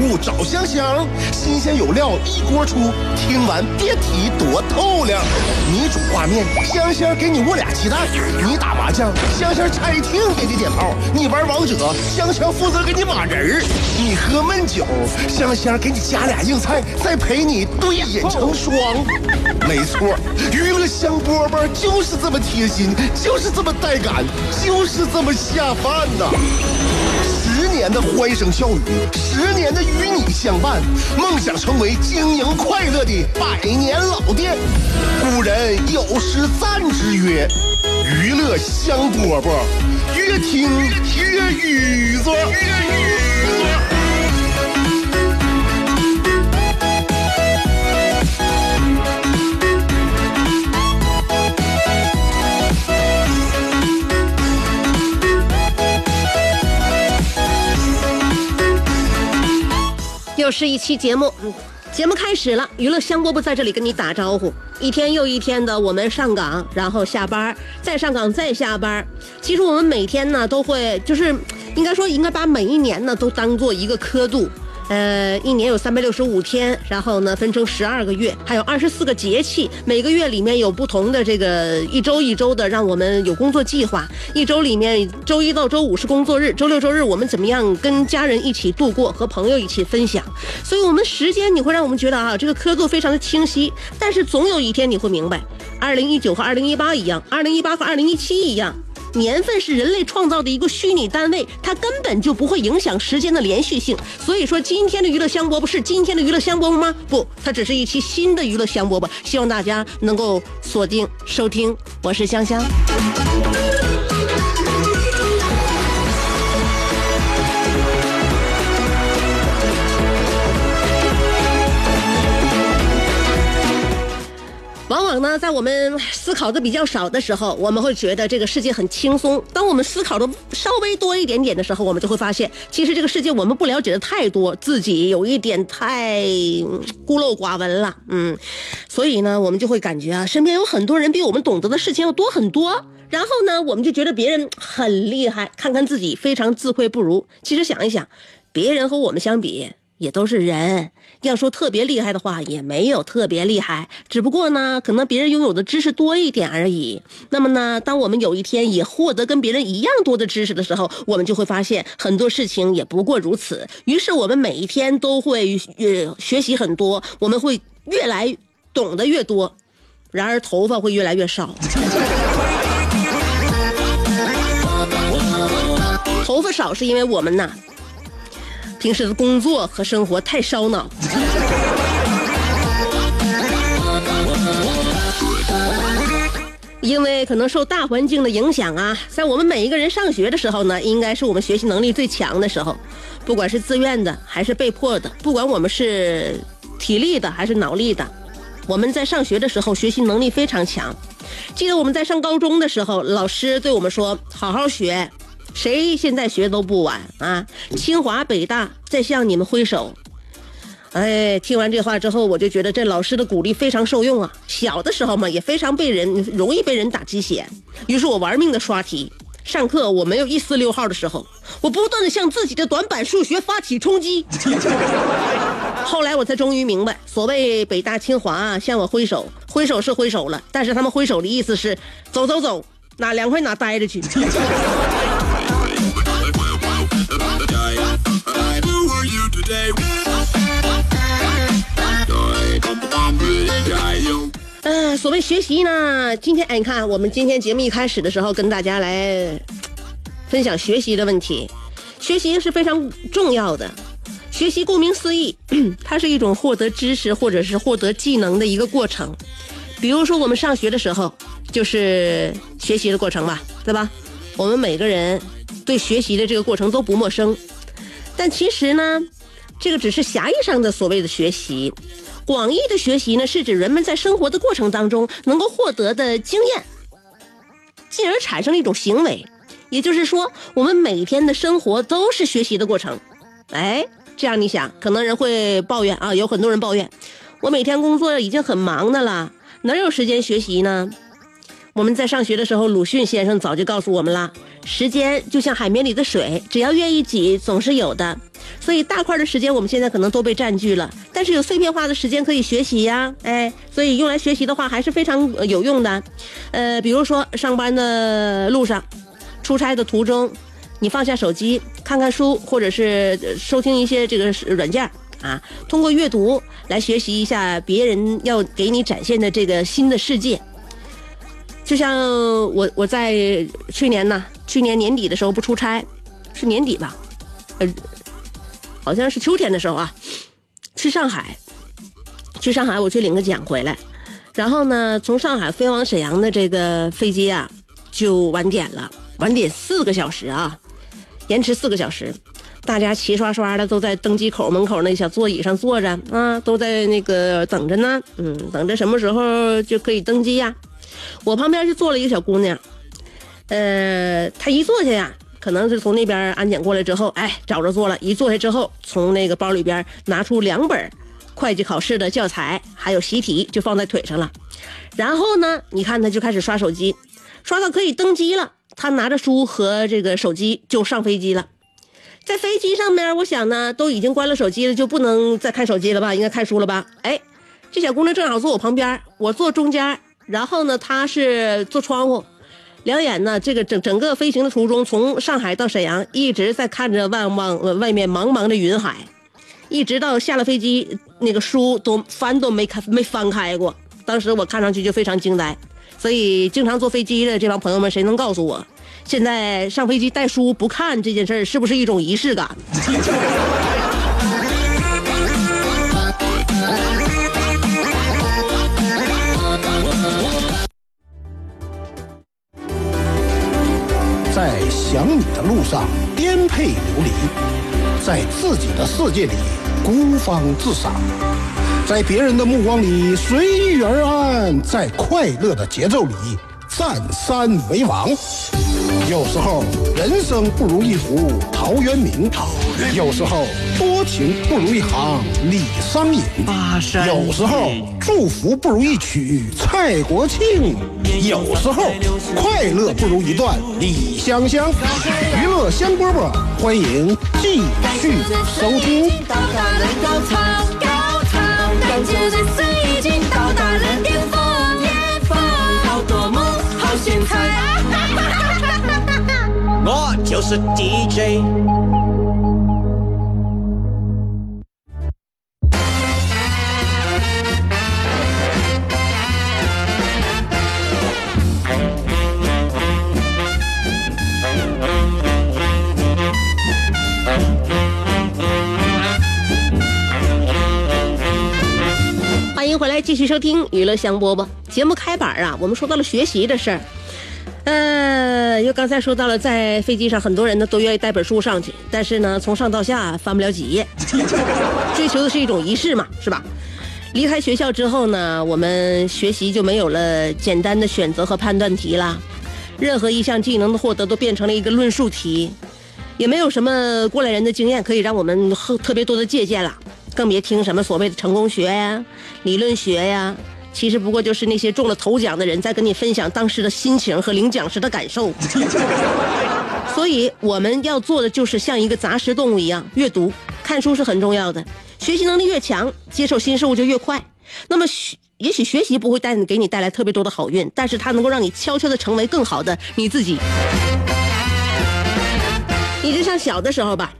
物找香香，新鲜有料一锅出，听完别提多透亮。你煮挂面，香香给你握俩鸡蛋；你打麻将，香香拆听给你点炮；你玩王者，香香负责给你码人；你喝闷酒，香香给你加俩硬菜，再陪你对饮成双。没错，娱乐香饽饽就是这么贴心，就是这么带感，就是这么下饭呐。 10年的欢声笑语，10年的与你相伴，梦想成为经营快乐的100年老店。古人有诗赞之曰：“娱乐香饽饽，越听越语子。”又是一期节目，节目开始了。娱乐香饽饽在这里跟你打招呼。一天又一天的，我们上岗，然后下班，再上岗，再下班。其实我们每天呢，都会就是应该把每一年呢都当做一个刻度。一年有365天，然后呢分成12个月，还有24个节气，每个月里面有不同的这个一周一周的，让我们有工作计划。一周里面，周1到周5是工作日，周6、周日我们怎么样跟家人一起度过，和朋友一起分享。所以，我们时间你会让我们觉得啊，这个刻度非常的清晰。但是总有一天你会明白，2019和2018一样，2018和2017一样。 年份是人类创造的一个虚拟单位，它根本就不会影响时间的连续性。所以说，今天的娱乐香饽饽是今天的娱乐香饽饽吗？不，它只是一期新的娱乐香饽饽。希望大家能够锁定收听，我是香香。往往呢，在我们思考的比较少的时候，我们会觉得这个世界很轻松；当我们思考的稍微多一点点的时候，我们就会发现，其实这个世界我们不了解的太多，自己有一点太孤陋寡闻了。所以呢，我们就会感觉啊，身边有很多人比我们懂得的事情要多很多。 然后呢，我们就觉得别人很厉害，看看自己非常自愧不如。其实想一想，别人和我们相比也都是人，要说特别厉害的话，也没有特别厉害，只不过呢，可能别人拥有的知识多一点而已。那么呢，当我们有一天也获得跟别人一样多的知识的时候，我们就会发现很多事情也不过如此。于是我们每一天都会学习很多，我们会越来懂得越多，然而头发会越来越少。头发少是因为我们呐，平时的工作和生活太烧脑。因为可能受大环境的影响啊，在我们每一个人上学的时候呢，应该是我们学习能力最强的时候，不管是自愿的还是被迫的，不管我们是体力的还是脑力的，我们在上学的时候学习能力非常强。记得我们在上高中的时候，老师对我们说：“好好学。” 谁现在学都不晚啊！清华北大在向你们挥手。哎，听完这话之后，我就觉得这老师的鼓励非常受用啊。小的时候嘛，也非常容易被人打鸡血，于是我玩命的刷题。上课我没有一丝溜号的时候，我不断的向自己的短板数学发起冲击。后来我才终于明白，所谓北大清华啊，向我挥手，挥手是挥手了，但是他们挥手的意思是走走走，哪凉快哪待着去。所谓学习呢，今天你看，我们今天节目一开始的时候跟大家来分享学习的问题。学习是非常重要的，学习顾名思义，它是一种获得知识或者是获得技能的一个过程。比如说我们上学的时候就是学习的过程吧，对吧？我们每个人对学习的这个过程都不陌生，但其实呢，这个只是狭义上的所谓的学习。 广义的学习呢，是指人们在生活的过程当中能够获得的经验，进而产生一种行为。也就是说，我们每天的生活都是学习的过程。哎，这样你想，可能人会抱怨啊，有很多人抱怨，我每天工作已经很忙的了，哪有时间学习呢？我们在上学的时候，鲁迅先生早就告诉我们了，时间就像海绵里的水，只要愿意挤，总是有的。所以大块的时间我们现在可能都被占据了，但是有碎片化的时间可以学习呀，所以用来学习的话还是非常有用的。比如说上班的路上，出差的途中，你放下手机，看看书，或者是收听一些这个软件啊，通过阅读来学习一下别人要给你展现的这个新的世界。就像我在去年年底的时候不出差，是年底吧，好像是秋天的时候啊，去上海我去领个奖回来，然后呢从上海飞往沈阳的这个飞机啊就晚点4个小时啊，延迟4个小时。大家齐刷刷的都在登机口门口那小座椅上坐着啊，都在那个等着呢，等着什么时候就可以登机呀。我旁边就坐了一个小姑娘，她一坐下呀，可能是从那边安检过来之后，找着坐了，一坐下之后，从那个包里边拿出2本会计考试的教材，还有习题，就放在腿上了。然后呢，你看她就开始刷手机，刷到可以登机了，她拿着书和这个手机就上飞机了。在飞机上面，我想呢，都已经关了手机了，就不能再看手机了吧，应该看书了吧。这小姑娘正好坐我旁边，我坐中间，然后呢，她是坐窗户，两眼呢，这个整个飞行的途中，从上海到沈阳，一直在看着外面茫茫的云海，一直到下了飞机，那个书都没翻开过。当时我看上去就非常惊呆，所以经常坐飞机的这帮朋友们，谁能告诉我？现在上飞机带书不看这件事儿，是不是一种仪式感？在想你的路上颠沛流离，在自己的世界里孤芳自赏，在别人的目光里随遇而安，在快乐的节奏里占山为王。有时候人生不如一壶陶渊明，有时候多情不如一行李商隐，有时候祝福不如一曲蔡国庆，有时候快乐不如一段李香香。娱乐香饽饽，欢迎继续收听。到达了高潮，感觉人生已经到达了巅峰，好多梦，好精彩。我就是 DJ。 欢迎回来，继续收听娱乐香饽饽节目。开板啊，我们说到了学习的事儿，因为刚才说到了，在飞机上很多人呢都愿意带本书上去，但是呢从上到下翻不了几页，追求的是一种仪式嘛，是吧？离开学校之后呢，我们学习就没有了简单的选择和判断题啦，任何一项技能的获得都变成了一个论述题，也没有什么过来人的经验可以让我们特别多的借鉴了，更别听什么所谓的成功学呀、理论学呀，其实不过就是那些中了头奖的人在跟你分享当时的心情和领奖时的感受。所以我们要做的就是像一个杂食动物一样阅读，看书是很重要的。学习能力越强，接受新事物就越快。那么也许学习不会给你带来特别多的好运，但是它能够让你悄悄地成为更好的你自己。你就像小的时候吧，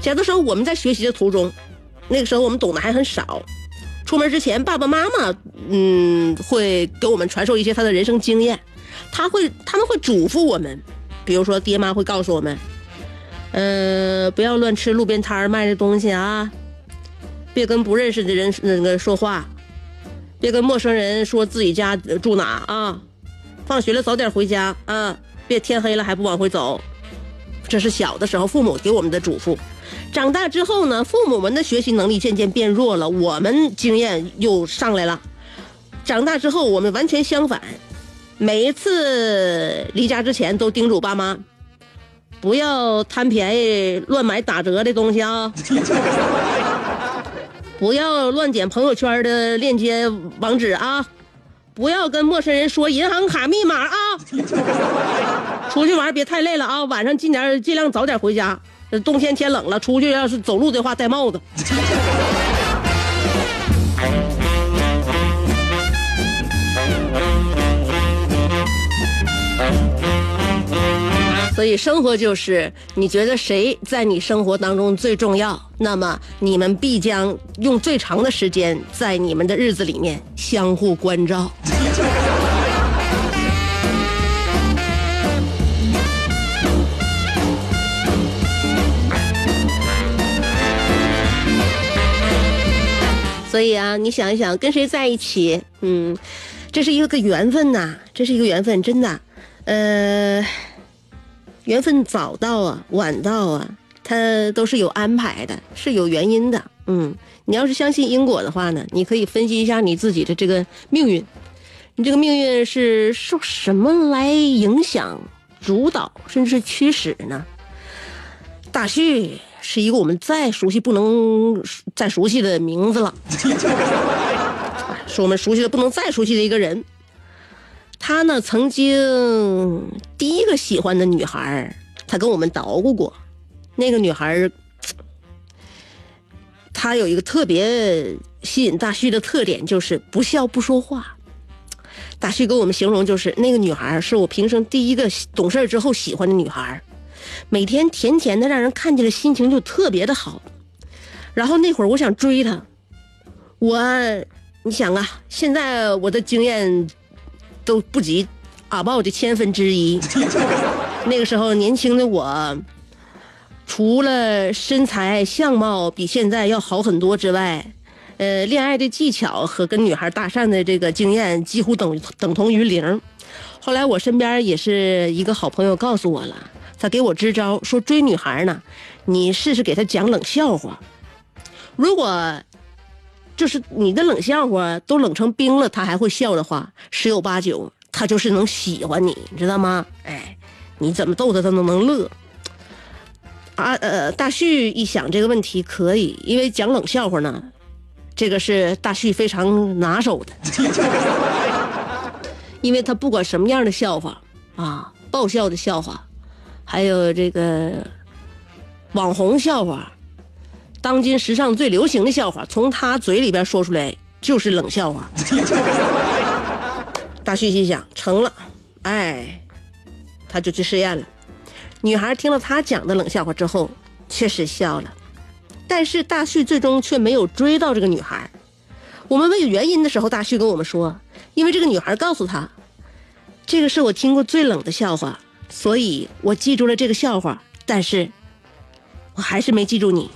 小的时候我们在学习的途中，那个时候我们懂得还很少。出门之前，爸爸妈妈会给我们传授一些他的人生经验，他们会嘱咐我们，比如说爹妈会告诉我们，不要乱吃路边摊卖的东西啊，别跟不认识的人说话，别跟陌生人说自己家住哪啊，放学了早点回家啊，别天黑了还不往回走。这是小的时候父母给我们的嘱咐。长大之后呢，父母们的学习能力渐渐变弱了，我们经验又上来了。长大之后我们完全相反，每一次离家之前都叮嘱爸妈不要贪便宜乱买打折的东西啊，不要乱点朋友圈的链接网址啊，不要跟陌生人说银行卡密码啊。出去玩别太累了啊，晚上尽量早点回家。冬天天冷了，出去要是走路的话戴帽子。所以生活就是你觉得谁在你生活当中最重要，那么你们必将用最长的时间在你们的日子里面相互关照。所以啊，你想一想跟谁在一起，这是一个缘分呐，这是一个缘分，真的，缘分早到啊晚到啊，它都是有安排的，是有原因的。你要是相信因果的话呢，你可以分析一下你自己的这个命运，你这个命运是受什么来影响主导甚至是驱使呢？大旭是一个我们再熟悉不能再熟悉的名字了，是我们熟悉的不能再熟悉的一个人。他呢曾经第一个喜欢的女孩，他跟我们捣鼓过，那个女孩她有一个特别吸引大旭的特点，就是不笑不说话。大旭跟我们形容，就是那个女孩是我平生第一个懂事之后喜欢的女孩，每天甜甜的，让人看起来心情就特别的好。然后那会儿我想追她，你想啊，现在我的经验都不及阿豹的1/1000。那个时候年轻的我，除了身材相貌比现在要好很多之外，恋爱的技巧和跟女孩搭讪的这个经验几乎等同于0。后来我身边也是一个好朋友告诉我了，他给我支招说，追女孩呢，你试试给她讲冷笑话，如果就是你的冷笑话都冷成冰了他还会笑的话，10有89他就是能喜欢你，你知道吗？你怎么逗他都能乐啊。大旭一想这个问题可以，因为讲冷笑话呢这个是大旭非常拿手的。因为他不管什么样的笑话啊，爆笑的笑话，还有这个网红笑话，当今时尚最流行的笑话，从他嘴里边说出来就是冷笑话。大旭心想成了，他就去试验了。女孩听了他讲的冷笑话之后确实笑了，但是大旭最终却没有追到这个女孩。我们问有原因的时候，大旭跟我们说，因为这个女孩告诉他，这个是我听过最冷的笑话，所以我记住了这个笑话，但是我还是没记住你。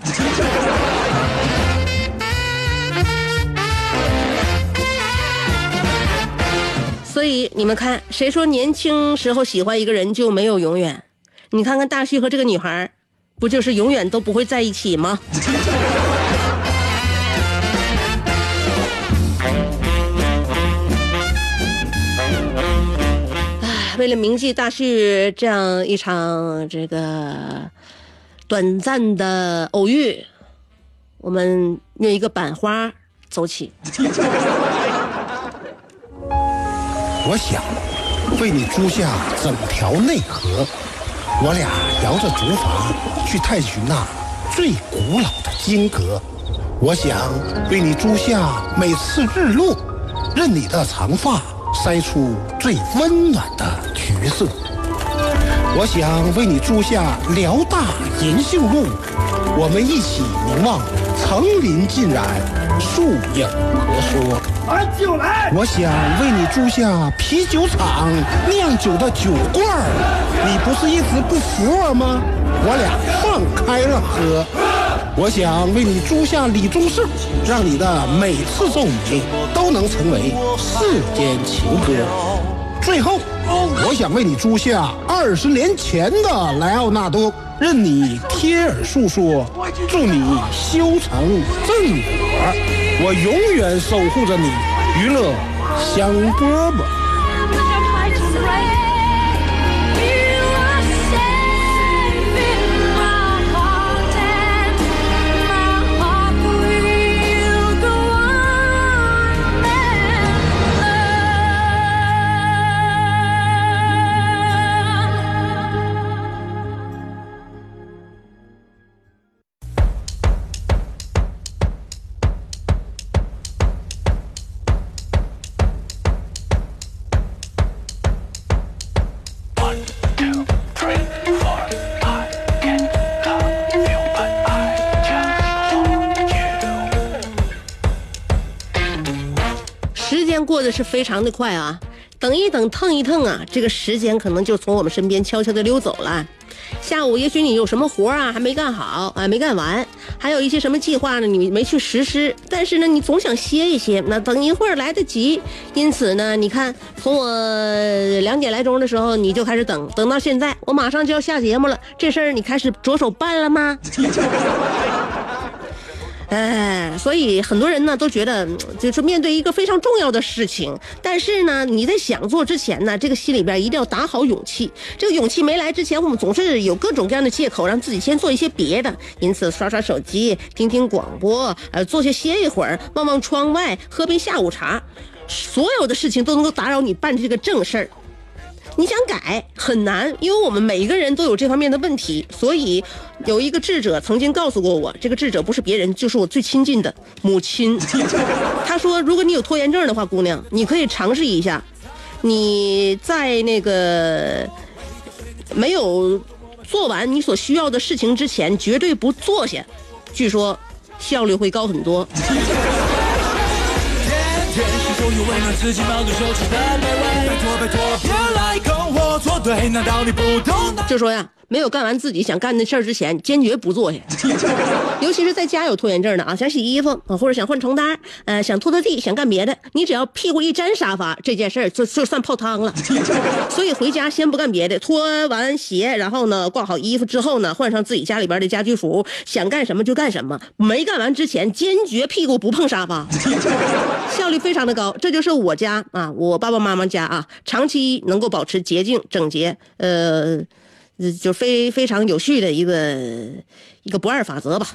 所以你们看，谁说年轻时候喜欢一个人就没有永远？你看看大旭和这个女孩，不就是永远都不会在一起吗？为了铭记大旭这样一场这个短暂的偶遇，我们用一个版花走起。我想为你租下整条内河，我俩摇着竹筏去探寻那最古老的金阁。我想为你租下每次日落，任你的长发筛出最温暖的橘色。我想为你租下辽大银杏路，我们一起凝望层林尽染，树影婆娑。把酒来！我想为你租下啤酒厂酿酒的酒罐儿，你不是一直不服我吗？我俩放开了喝。我想为你租下李宗盛，让你的每次皱眉都能成为世间情歌。最后我想为你租下20年前的莱奥纳多，任你贴耳诉说，祝你修成正果，我永远守护着你。娱乐香饽饽。时间过得是非常的快啊，等一等，蹭一蹭啊，这个时间可能就从我们身边悄悄的溜走了。下午也许你有什么活啊还没干好啊，没干完，还有一些什么计划呢你没去实施，但是呢你总想歇一歇，那等一会儿来得及。因此呢你看，从我2点来钟的时候你就开始等，等到现在我马上就要下节目了，这事儿你开始着手办了吗？哎，所以很多人呢都觉得，就是面对一个非常重要的事情，但是呢你在想做之前呢，这个心里边一定要打好勇气，这个勇气没来之前，我们总是有各种各样的借口让自己先做一些别的。因此刷刷手机，听听广播，坐下歇一会儿，望望窗外，喝杯下午茶，所有的事情都能够打扰你办这个正事儿。你想改很难，因为我们每一个人都有这方面的问题。所以有一个智者曾经告诉过我，这个智者不是别人，就是我最亲近的母亲。他说，如果你有拖延症的话，姑娘，你可以尝试一下，你在那个没有做完你所需要的事情之前，绝对不坐下，据说效率会高很多。终于为了自己忙着手指的美味，拜托拜托别来跟我作对，难道你不懂？就说呀，没有干完自己想干的事儿之前，坚决不坐下。尤其是在家有拖延症的啊，想洗衣服啊，或者想换床单，想拖拖地，想干别的，你只要屁股一沾沙发，这件事儿就算泡汤了。所以回家先不干别的，脱完鞋，然后呢挂好衣服之后呢，换上自己家里边的家居服，想干什么就干什么，没干完之前坚决屁股不碰沙发。效率非常的高。这就是我家啊，我爸爸妈妈家啊，长期能够保持洁净整洁，就非常有序的一个不二法则吧。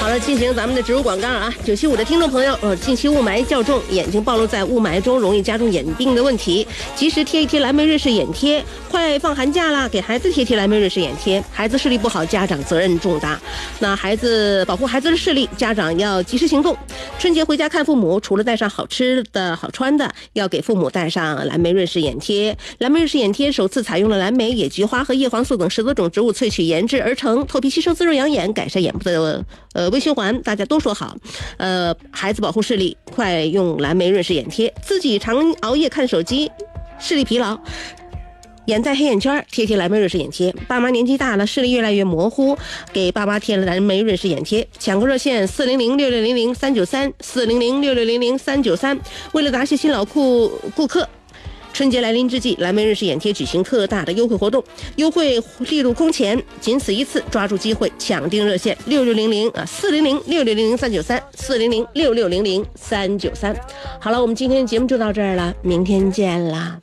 好了，进行咱们的植入广告啊。975的听众朋友，近期雾霾较重，眼睛暴露在雾霾中容易加重眼病的问题，及时贴一贴蓝莓瑞士眼贴。快放寒假啦，给孩子贴贴蓝莓瑞士眼贴，孩子视力不好，家长责任重大。那保护孩子的视力，家长要及时行动。春节回家看父母，除了带上好吃的好穿的，要给父母带上蓝莓瑞士眼贴。蓝莓瑞士眼贴首次采用了蓝莓、野菊花和叶黄素等10多种植物萃取研制而成，透皮吸收、滋润养眼，改善眼部的微循环，大家都说好。孩子保护视力，快用蓝莓瑞士眼贴。自己常熬夜看手机，视力疲劳，眼袋、黑眼圈，贴贴蓝莓瑞士眼贴。爸妈年纪大了，视力越来越模糊，给爸妈贴了蓝莓瑞士眼贴。抢购热线400-6600-393 400-6600-393。为了答谢新老顾客，春节来临之际，蓝莓瑞士眼贴举行特大的优惠活动，优惠力度空前，仅此一次，抓住机会，抢订热线400-6600-393 400-6600-393。好了，我们今天的节目就到这儿了，明天见啦。